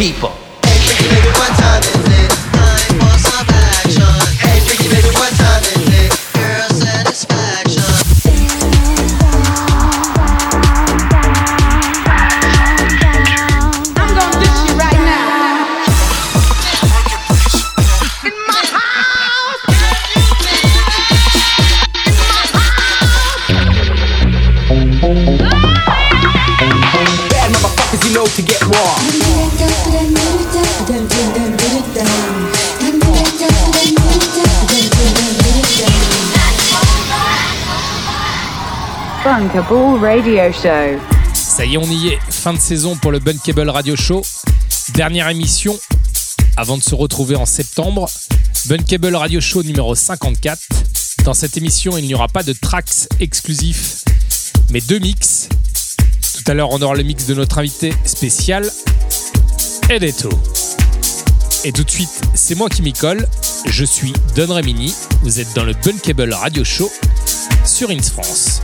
people. Hey, freaky baby, what time is it? Time for some action. Hey, freaky baby, what time is it? Girl satisfaction. I'm gonna dish you right now. In my house. In my house. Bad motherfuckers, you know to get raw. Bunkaball Radio Show. Ça y est, on y est. Fin de saison pour le Bunkaball Radio Show. Dernière émission avant de se retrouver en septembre. Bunkaball Radio Show numéro 54. Dans cette émission, il n'y aura pas de tracks exclusifs, mais deux mix. Tout à l'heure, on aura le mix de notre invité spécial, Edetto. Et tout de suite, c'est moi qui m'y colle. Je suis Don Rimini. Vous êtes dans le Bunkaball Radio Show sur Rinse France.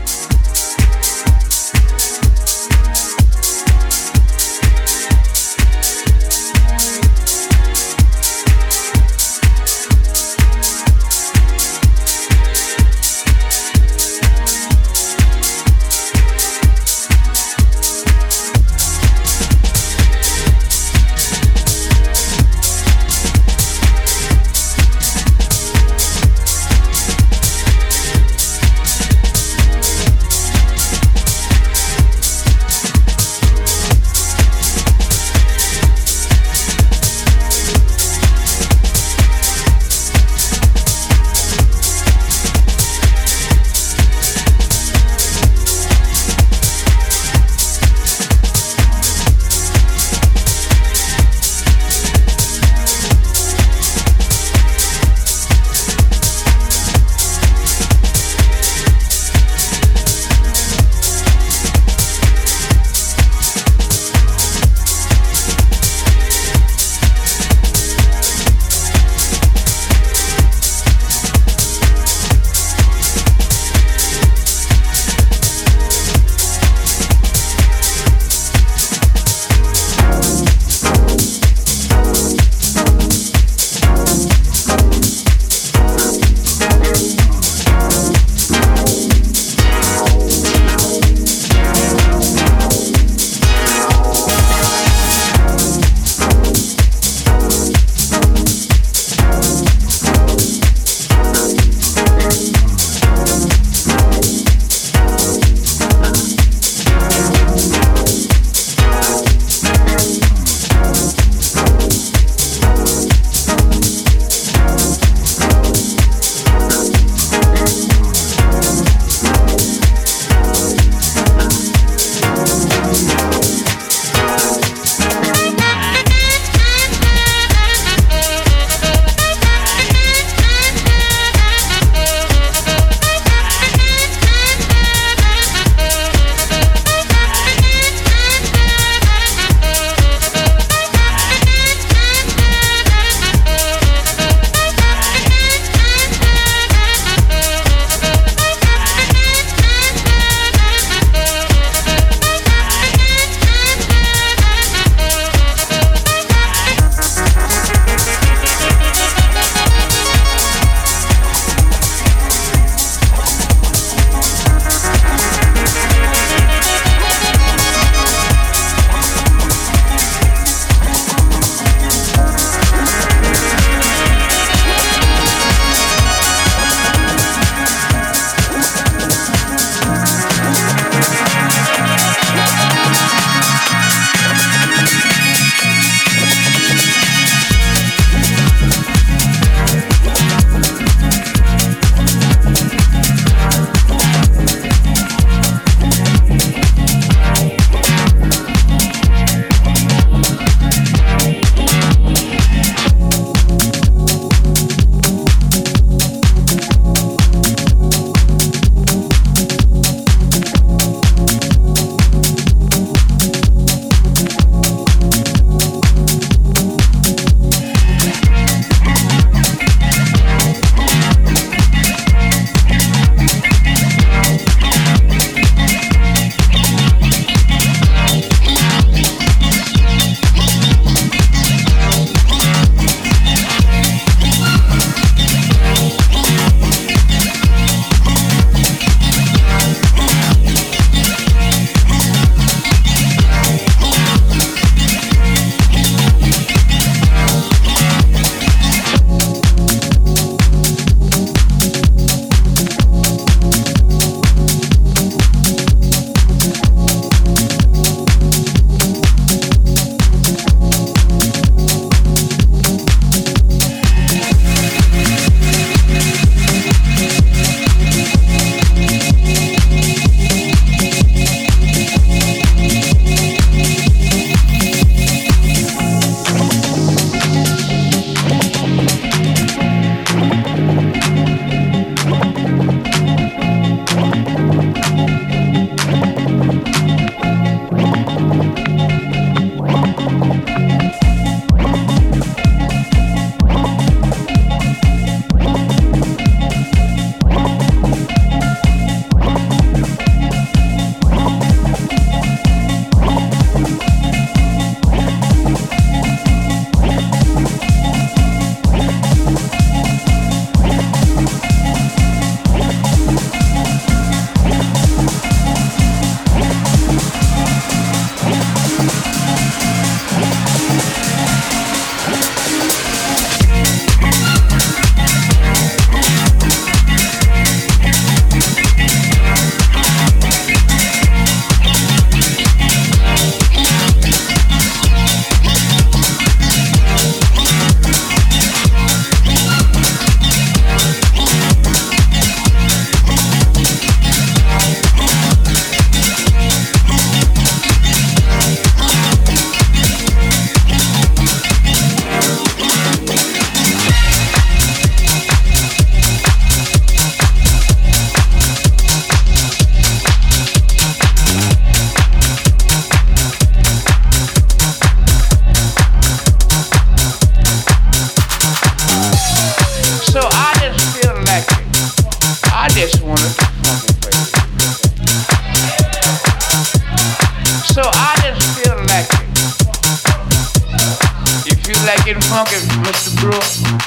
fucking with the bro.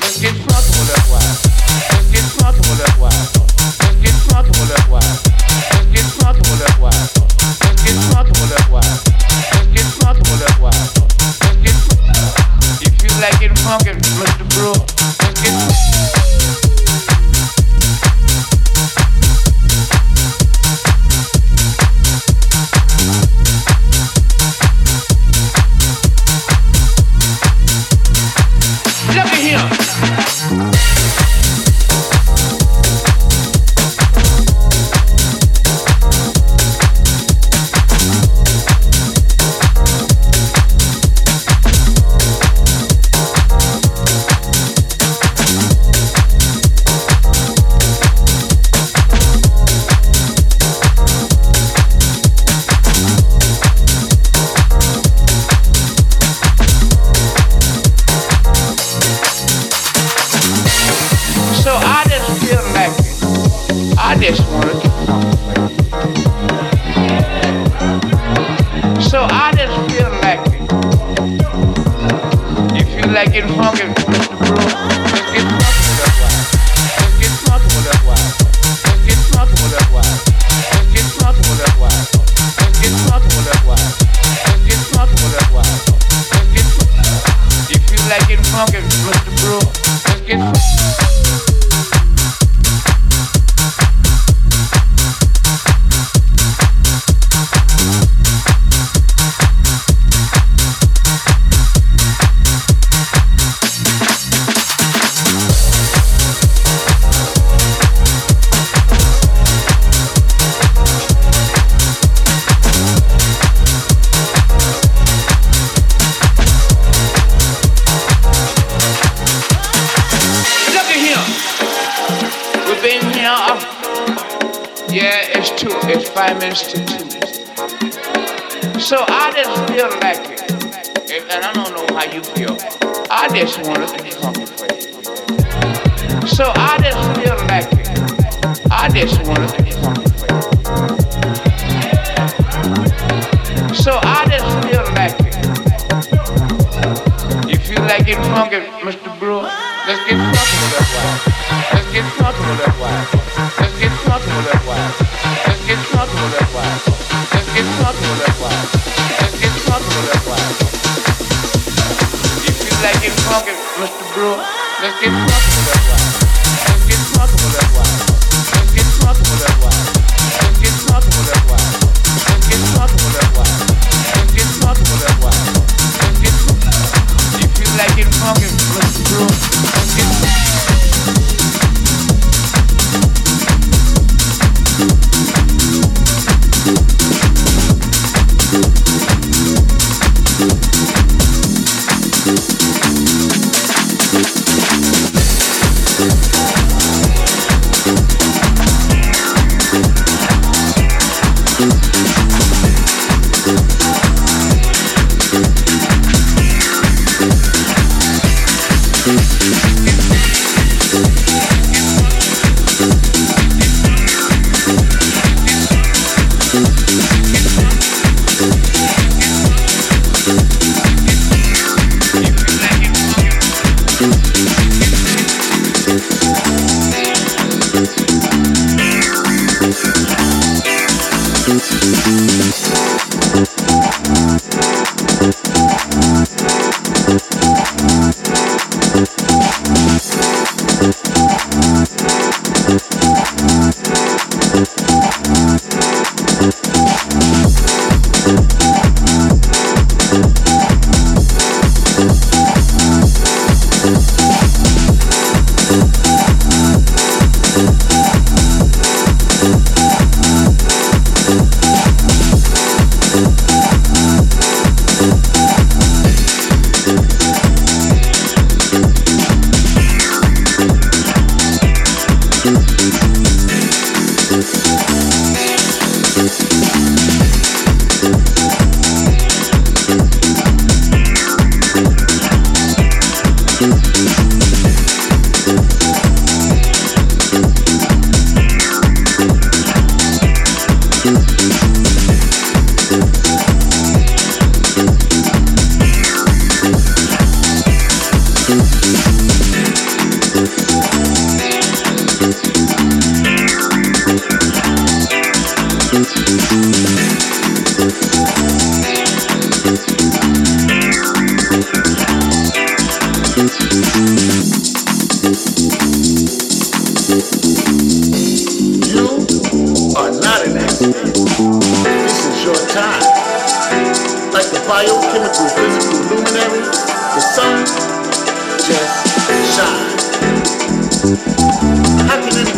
Let's get fucking with that wife. Let's get fucking with that wife. Let's get fucking with that wife. Let's get fucking with that wife. Let's get fucking with that wife. Let's get fucking with that wife. Let's get fucking with that wife. If you like it fucking with the bro, let's get fucking.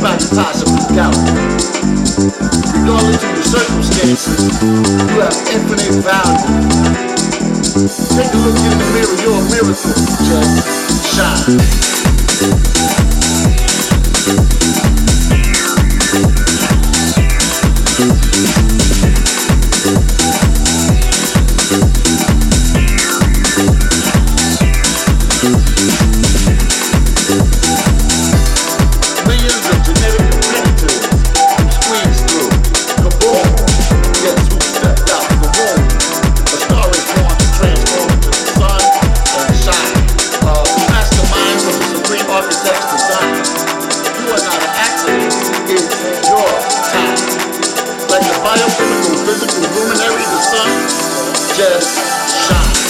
much possible doubt. Regardless of the circumstances, you have infinite value. Take a look in the mirror, you're a miracle. Just shine. Millions of genetic relatives who squeeze through. Kaboom! Yes, who stepped out? Kaboom! A star is born to transform into the sun and shine. Masterminds of the supreme architect's design. You are not an accident. It's your time. Like the biophysical, physical luminary, the sun just shines.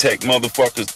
high-tech motherfuckers.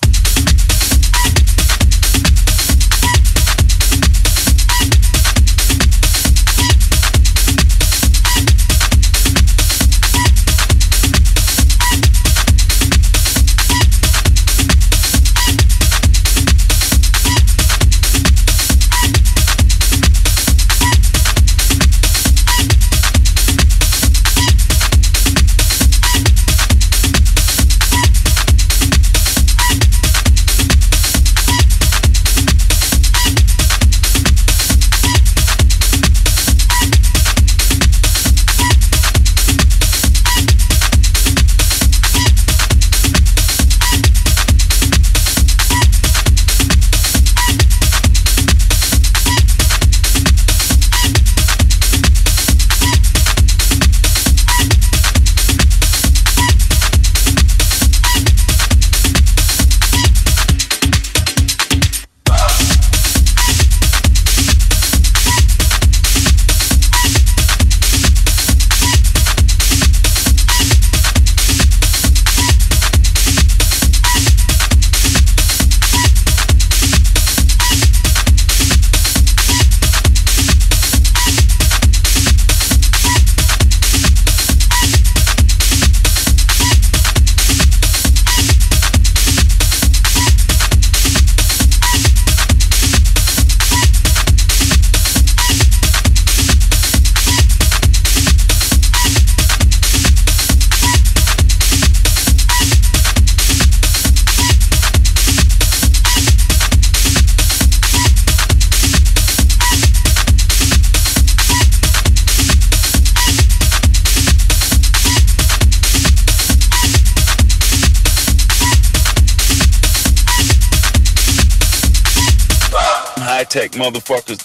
High-tech motherfuckers.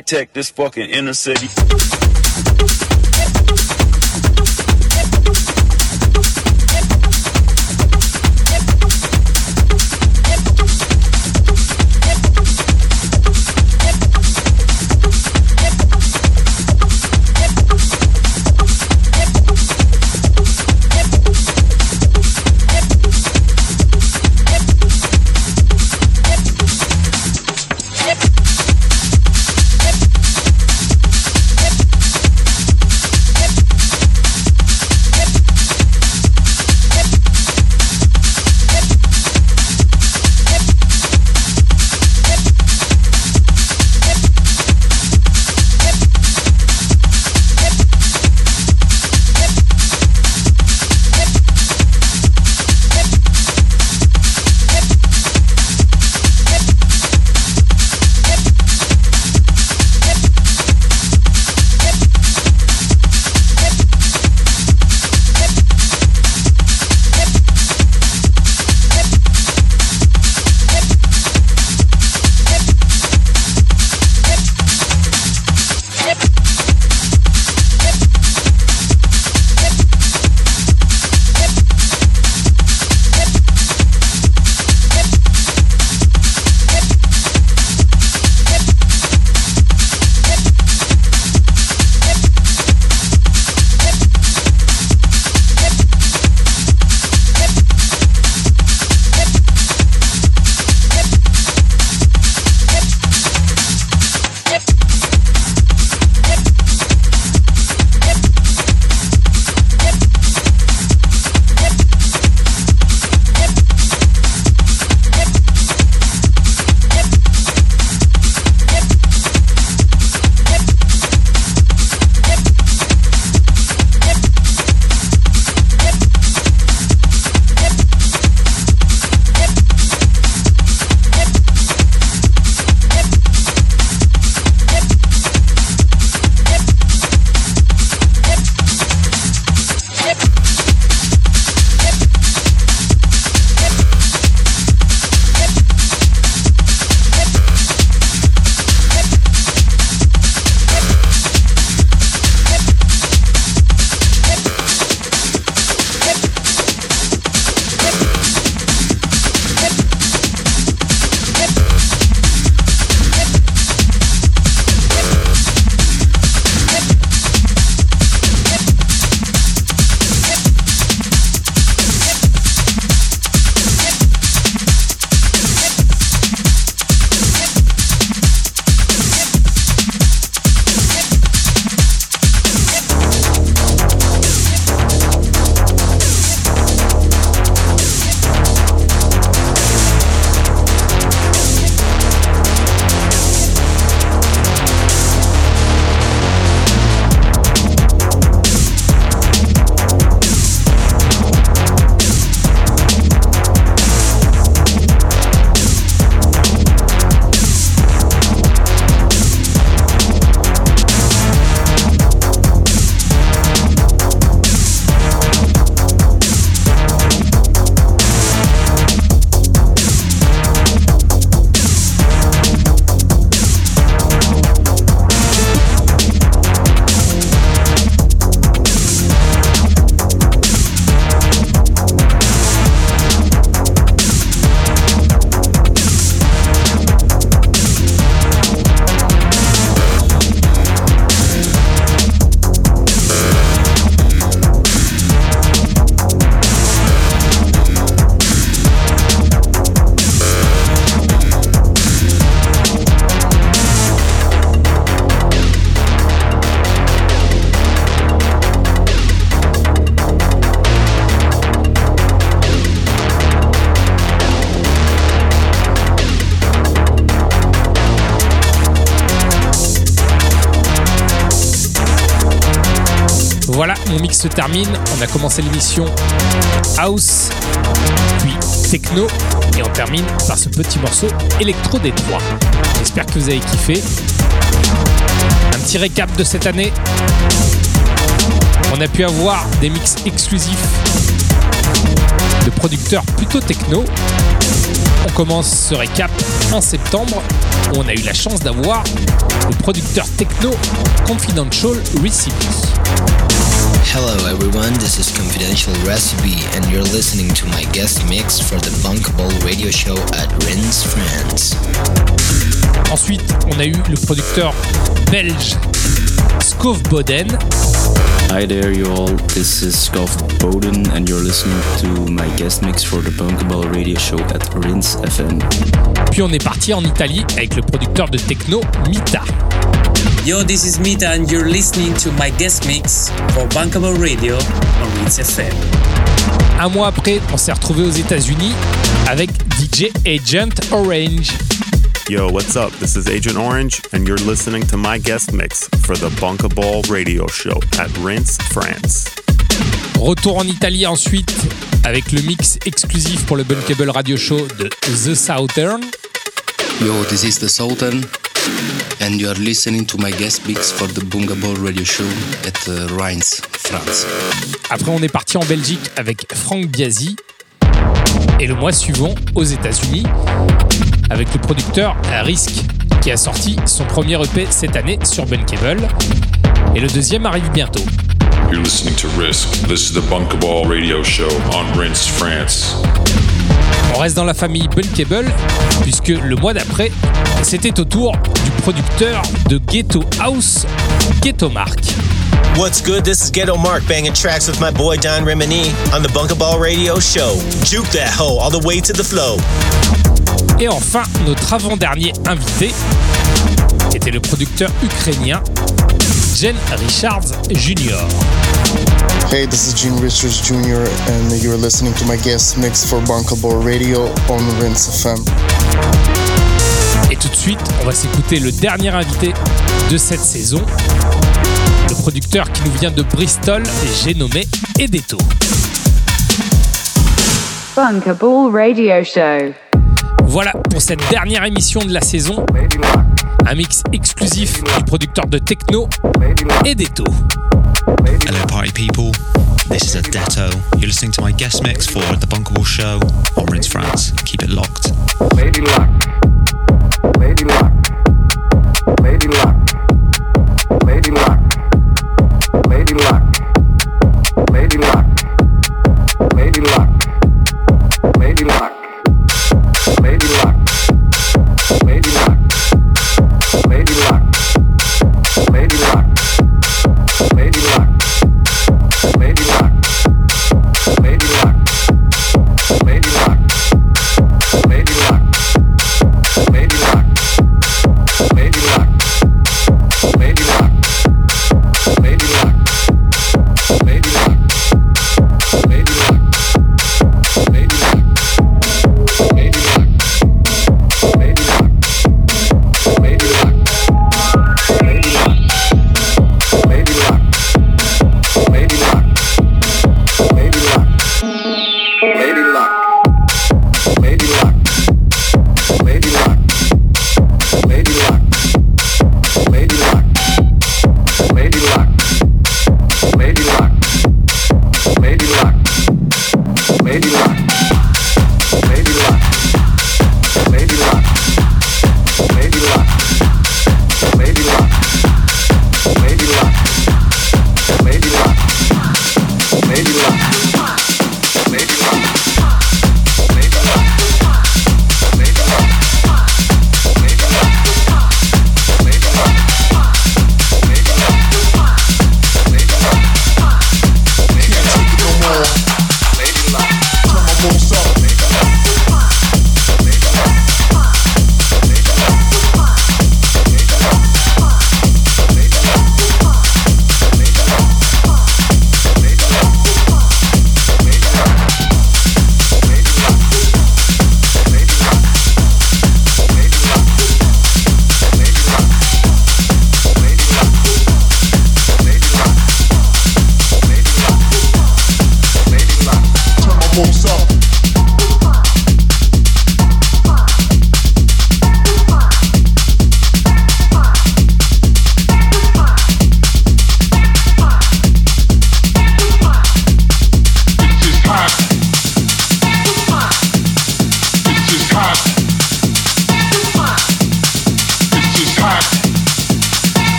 high-tech this fucking inner city. Voilà, mon mix se termine. On a commencé l'émission House, puis Techno, et on termine par ce petit morceau Electro Détroit. J'espère que vous avez kiffé. Un petit récap de cette année. On a pu avoir des mix exclusifs de producteurs plutôt techno. On commence ce récap en septembre où on a eu la chance d'avoir le producteur techno Confidential Recipe. Hello everyone, this is Confidential Recipe and you're listening to my guest mix for the Bunkaball Radio Show at Rinse France. Ensuite, on a eu le producteur belge Skov Boden. Hi there, you all. This is Skov Boden, and you're listening to my guest mix for the Bunkaball Radio Show at Rinse FM. Puis on est parti en Italie avec le producteur de techno Mita. Yo, this is Mita, and you're listening to my guest mix for Bunkaball Radio on Rinse FM. Un mois après, on s'est retrouvé aux États-Unis avec DJ Agent Orange. Yo, what's up? This is Agent Orange, and you're listening to my guest mix for the Bunkaball Radio Show at Rinse, France. Retour en Italie ensuite avec le mix exclusif pour le Bunkaball Radio Show de The Southern. Yo, this is The Southern, and you're listening to my guest mix for the Bunkaball Radio Show at Rinse, France. Après, on est parti en Belgique avec Franck Biazi. Et le mois suivant, aux États-Unis, avec le producteur Risk, qui a sorti son premier EP cette année sur Bunkable. Et le deuxième arrive bientôt. You're listening to Risk. This is the Bunkaball Radio Show on Rinse France. On reste dans la famille Bunkable, puisque le mois d'après, c'était au tour du producteur de Ghetto House, Ghetto Mark. What's good? This is Ghetto Mark banging tracks with my boy Don Rimini on the Bunkaball Radio Show. Juke that hoe all the way to the flow. Et enfin, notre avant-dernier invité était le producteur ukrainien Gene Richards Jr. Hey, this is Gene Richards Jr. and you're listening to my guest mix for Bunkaball Radio on Rinse FM. Et tout de suite, on va s'écouter le dernier invité de cette saison, le producteur qui nous vient de Bristol, j'ai nommé Edetto. Bunkaball Radio Show. Voilà pour cette dernière émission de la saison, un mix exclusif du producteur de techno Edetto. Hello party people, this is Edetto. You're listening to my guest mix for the Bunkable Show on Rinse France. Keep it locked. Lady Luck, Lady Luck, Lady Luck, Lady Luck, Lady Luck, Lady Luck, Lady Luck, Lady Luck. Lady Luck, Lady Luck, Lady Luck, Lady Luck, Lady Luck, Lady Luck, Lady Luck, Lady Luck, Lady Luck, Lady Luck, Lady Luck,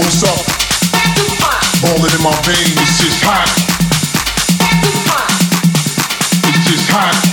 what's up. Ballin' in my veins, it's just hot. It's just hot.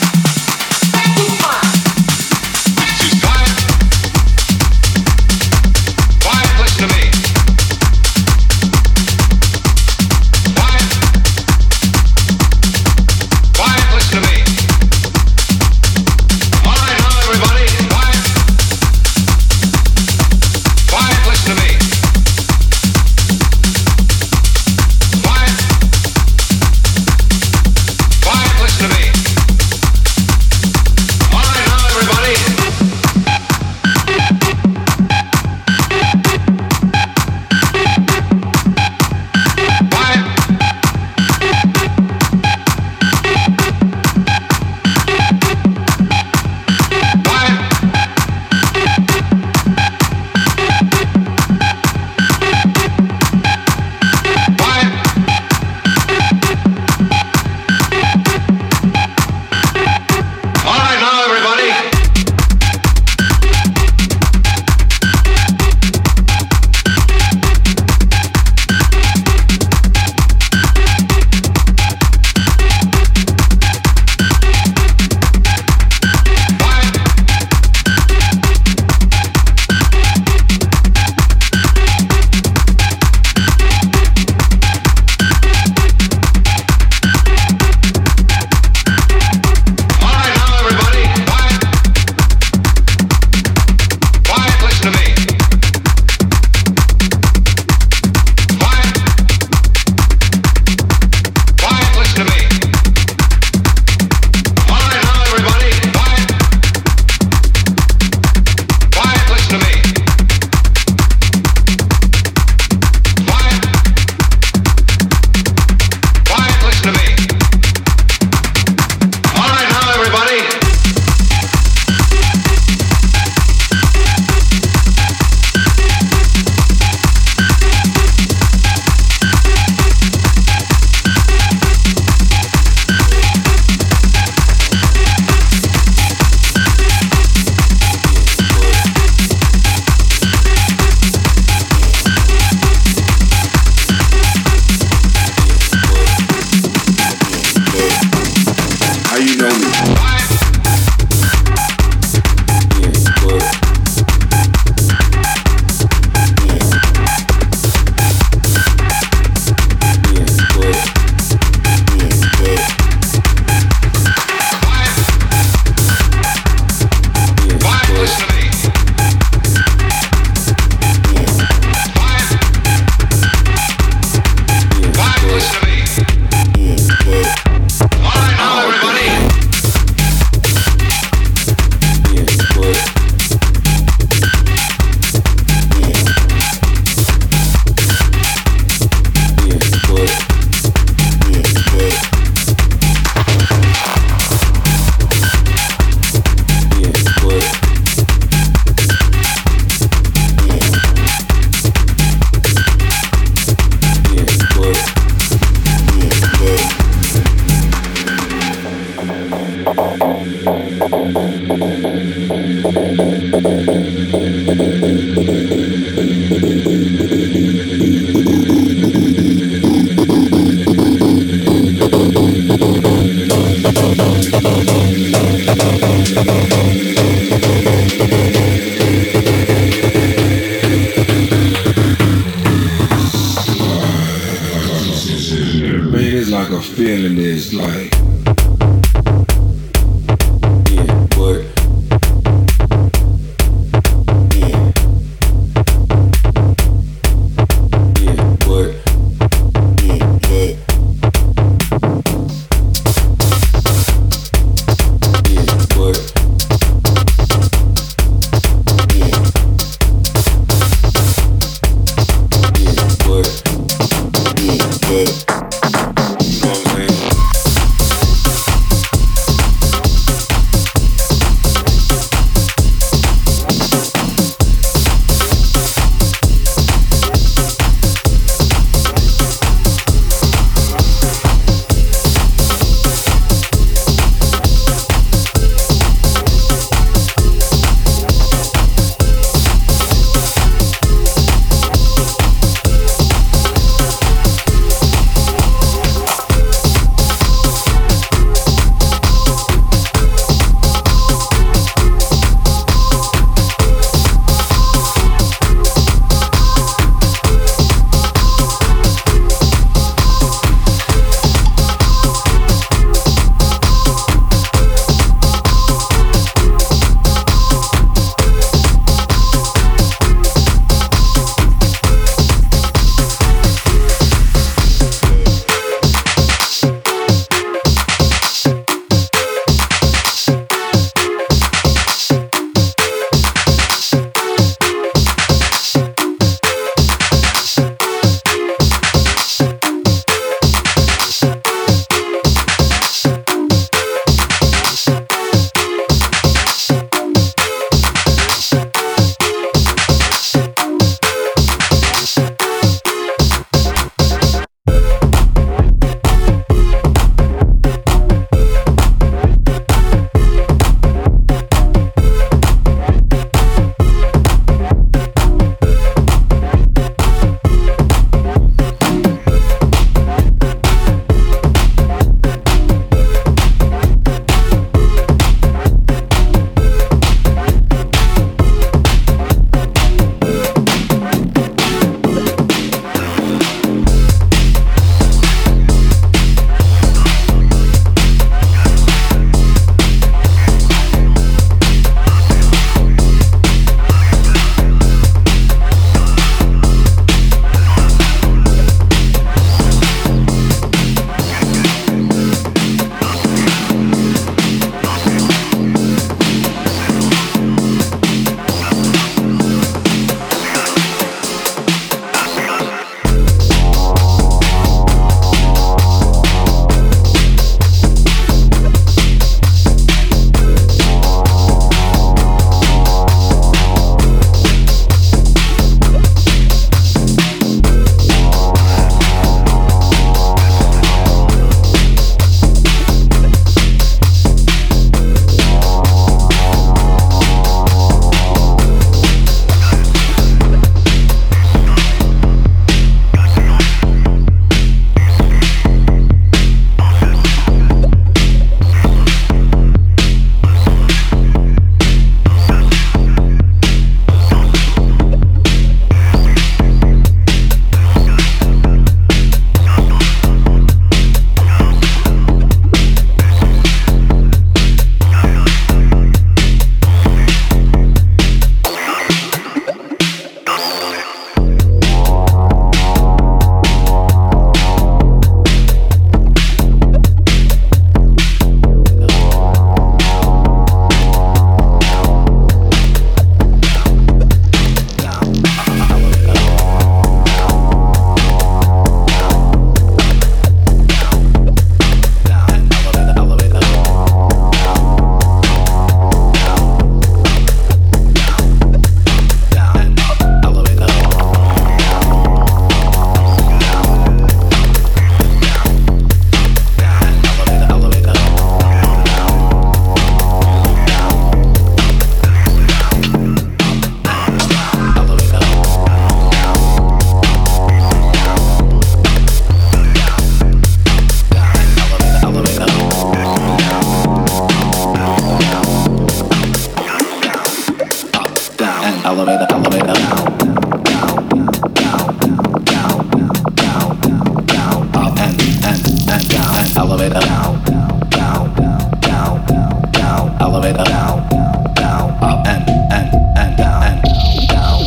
elevator down, down, down, down, down, down, elevator down, down, down, up and down, and down, down,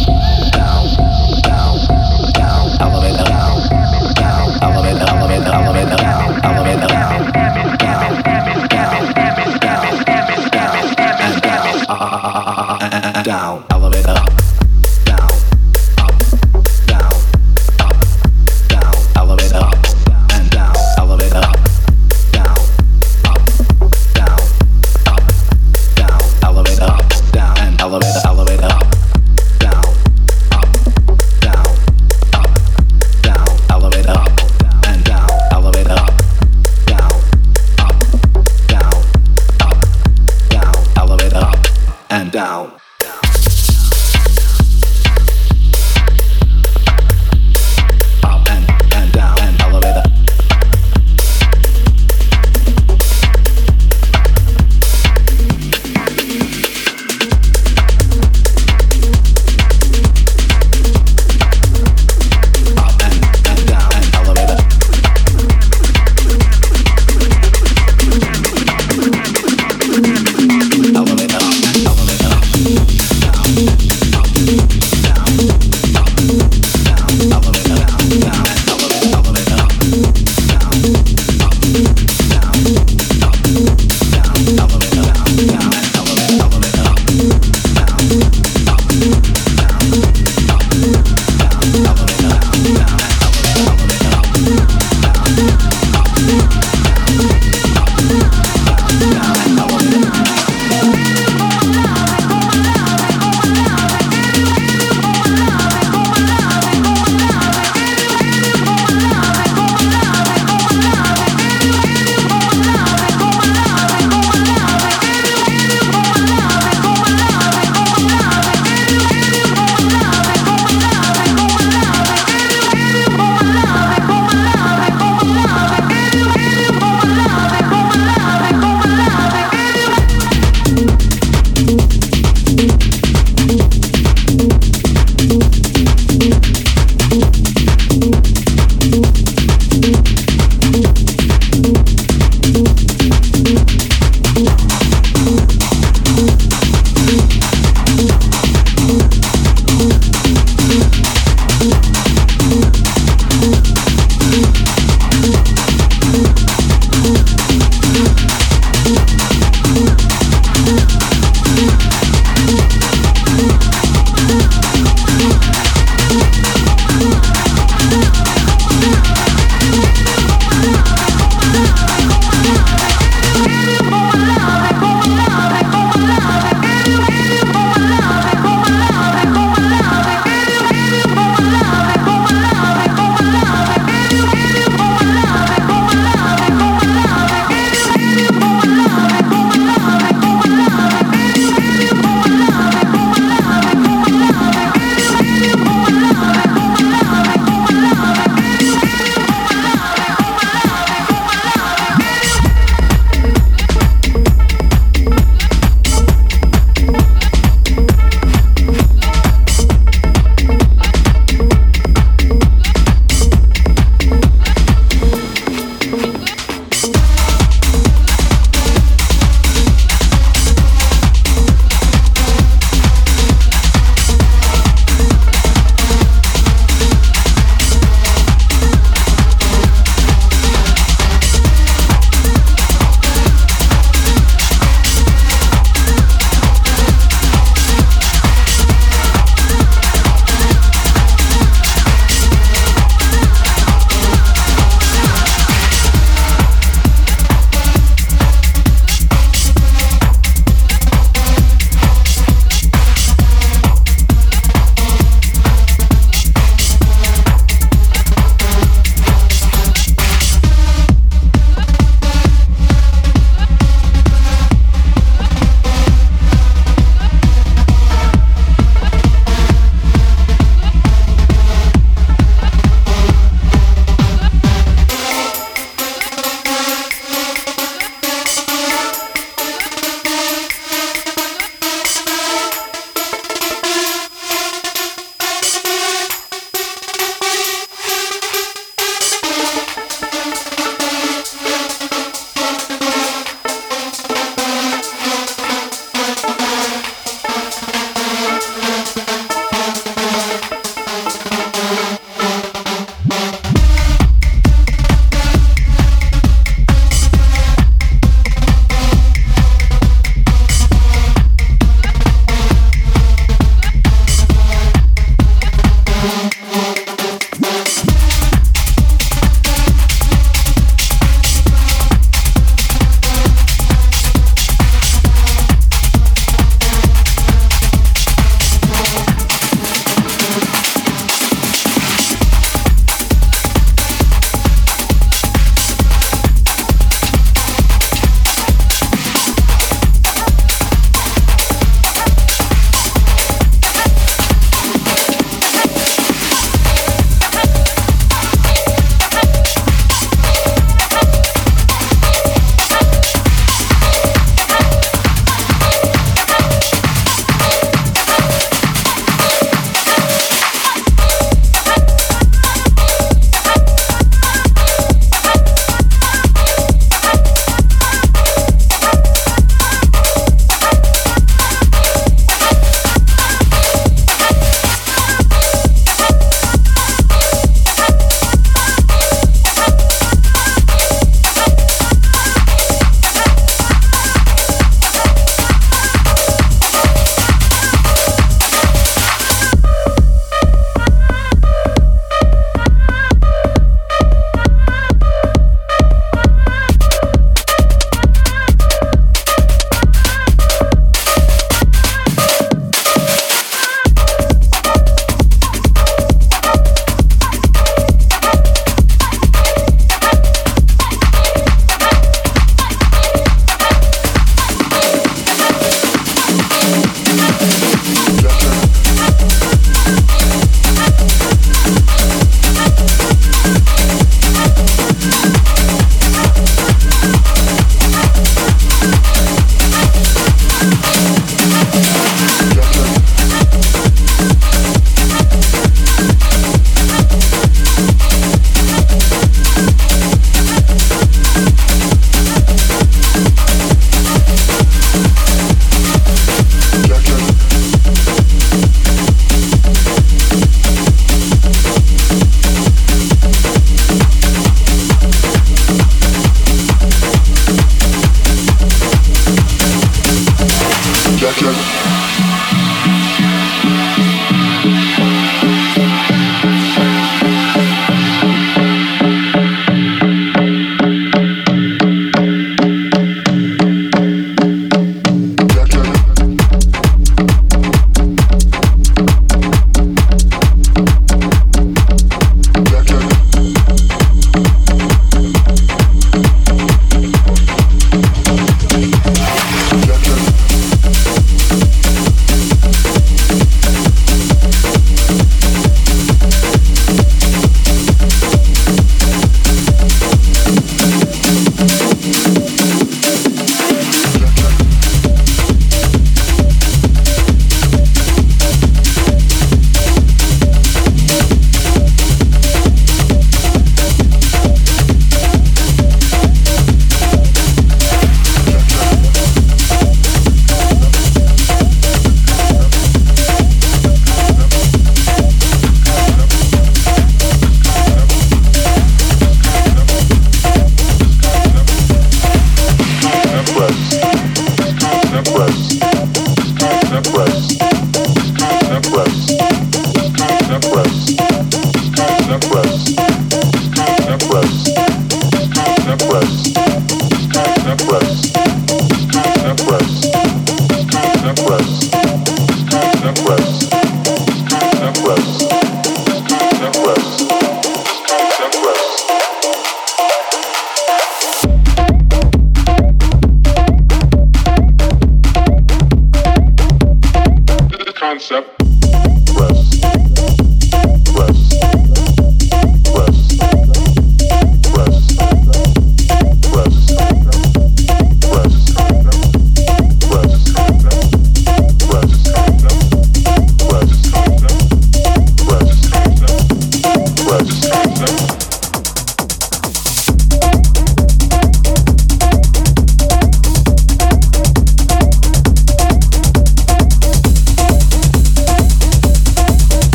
down, down, elevator down, down, elevator, elevator, elevator down, elevator down, down, down, down, down, and down, and down, elevator up. Down, elevator up, down,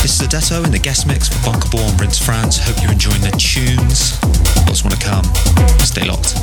This is Edetto in the guest mix for Bunkaball and Rinse France. Hope you're enjoying the tunes. Lots more to come. Stay locked.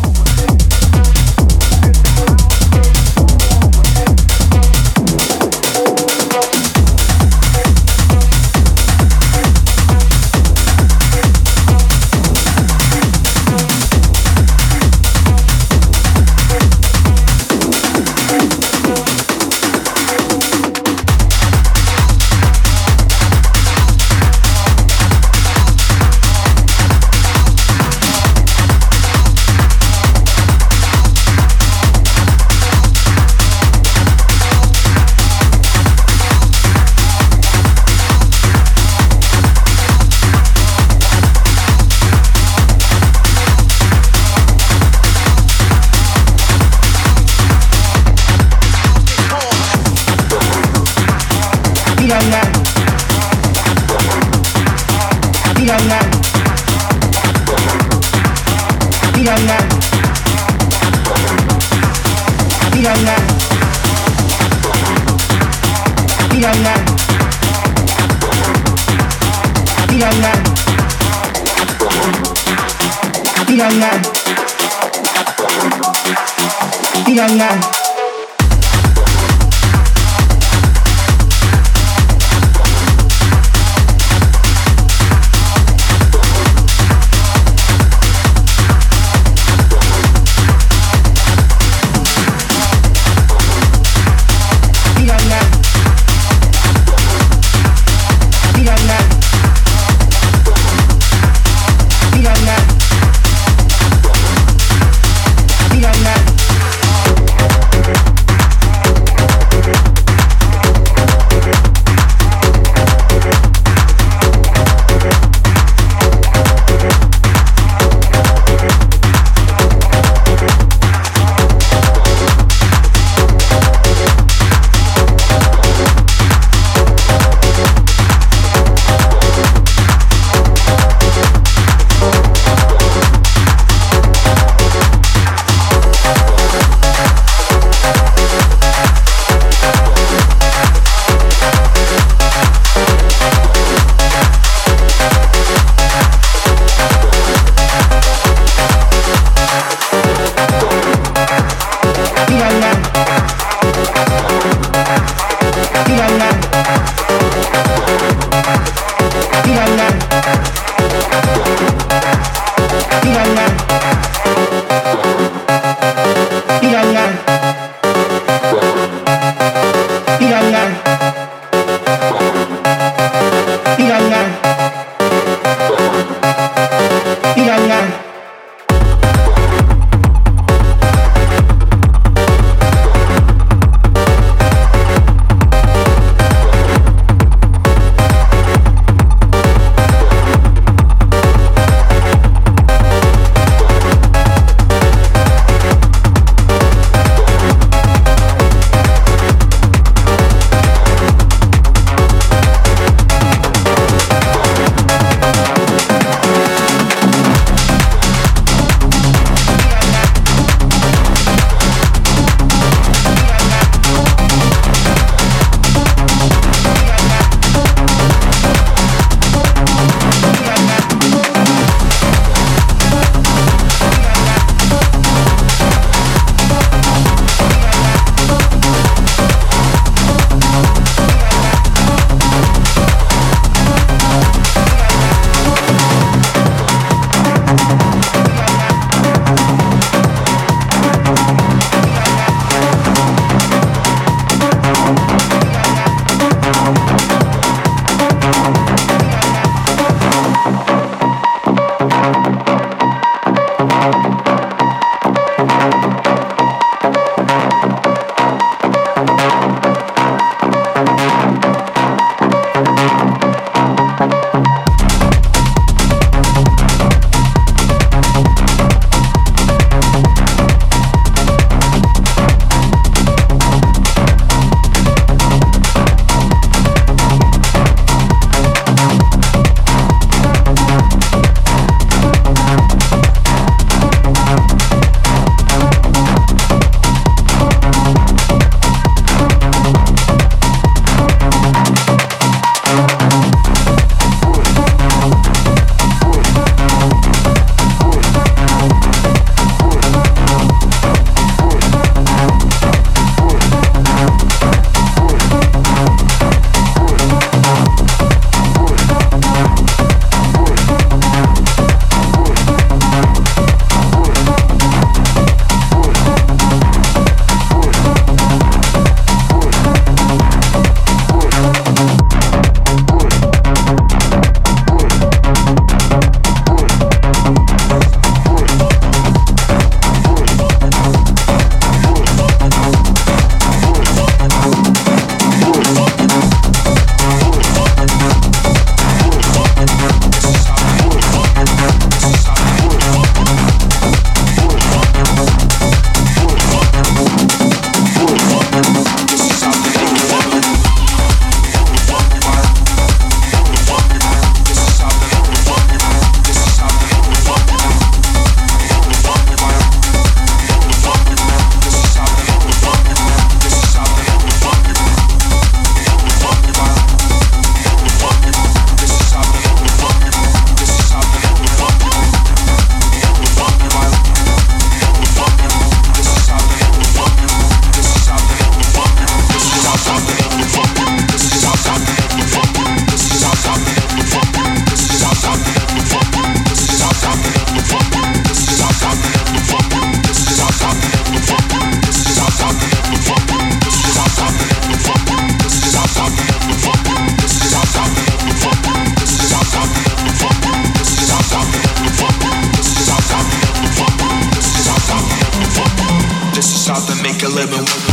a lemon with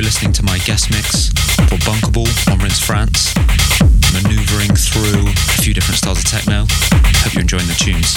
You're listening to my guest mix for Bunkaball on Rinse France, maneuvering through a few different styles of techno. Hope you're enjoying the tunes.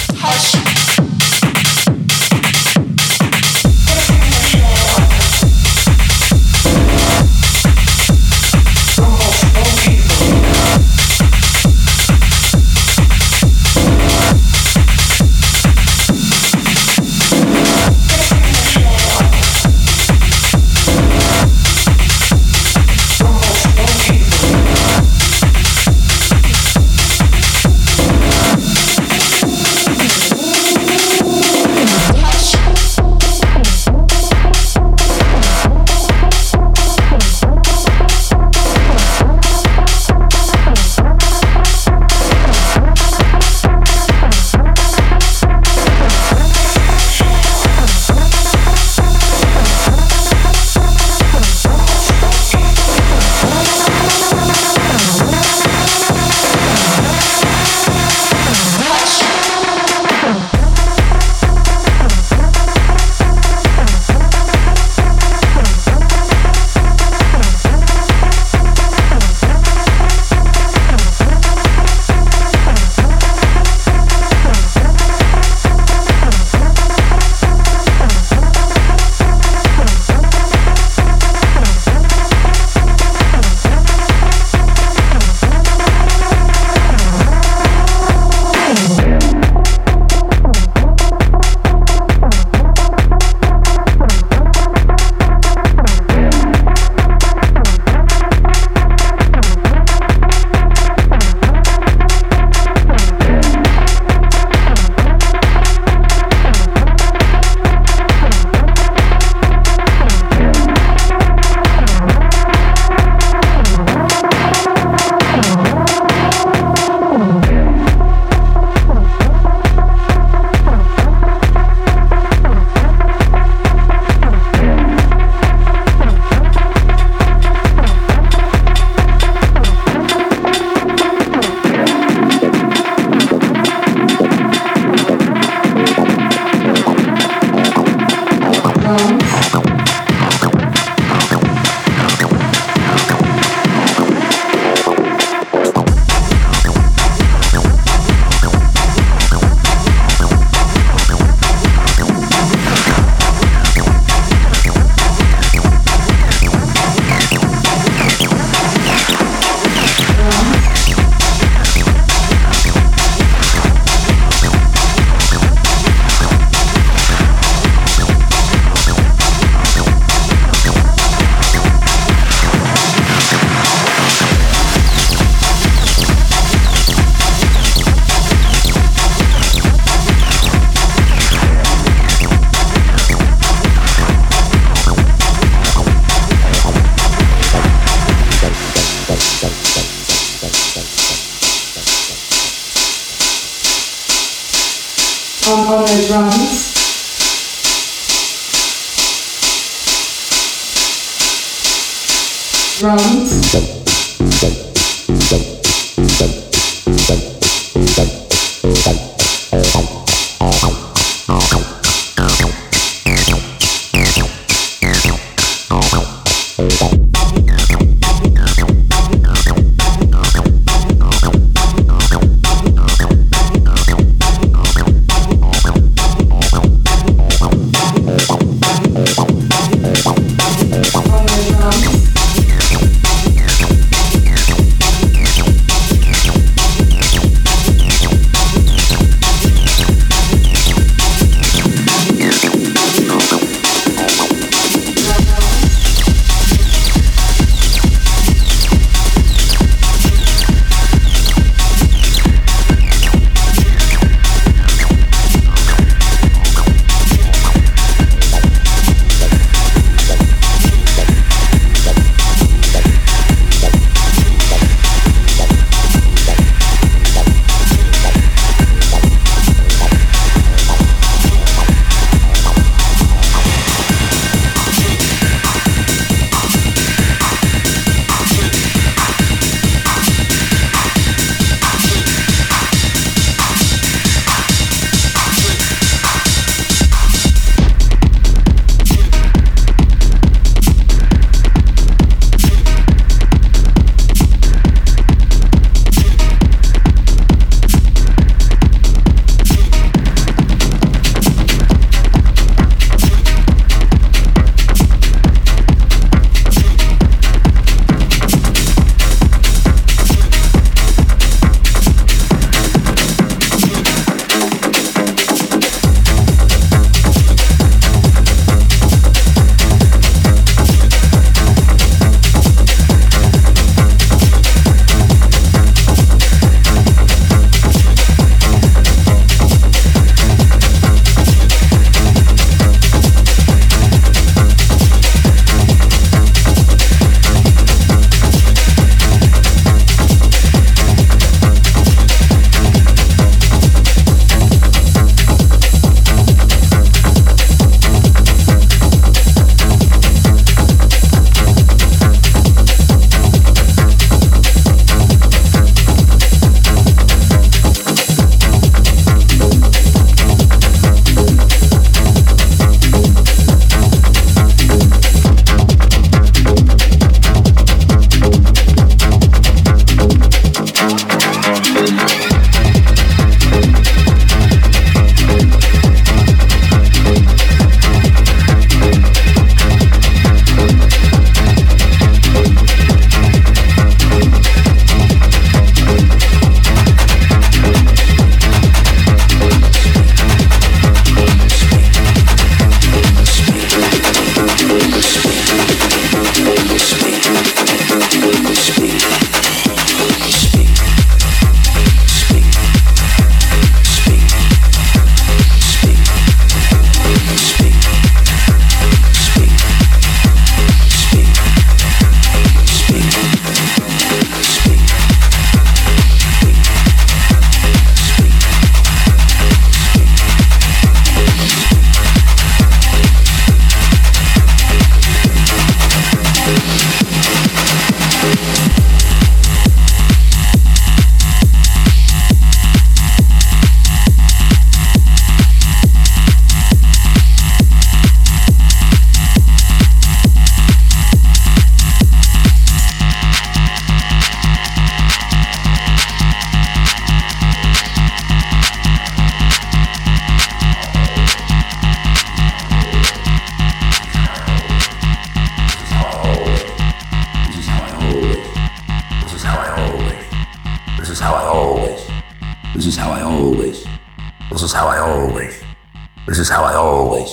This is how I always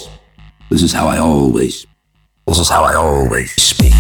speak.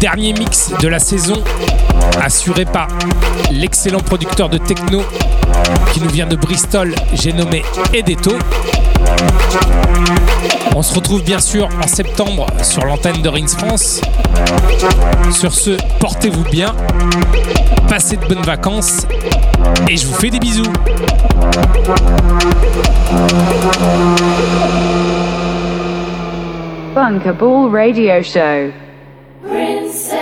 Dernier mix de la saison assuré par l'excellent producteur de techno qui nous vient de Bristol, j'ai nommé Edetto. On se retrouve bien sûr en septembre sur l'antenne de Rinse France. Sur ce, portez-vous bien, passez de bonnes vacances et je vous fais des bisous. Bunkaball Radio Show. Rinse.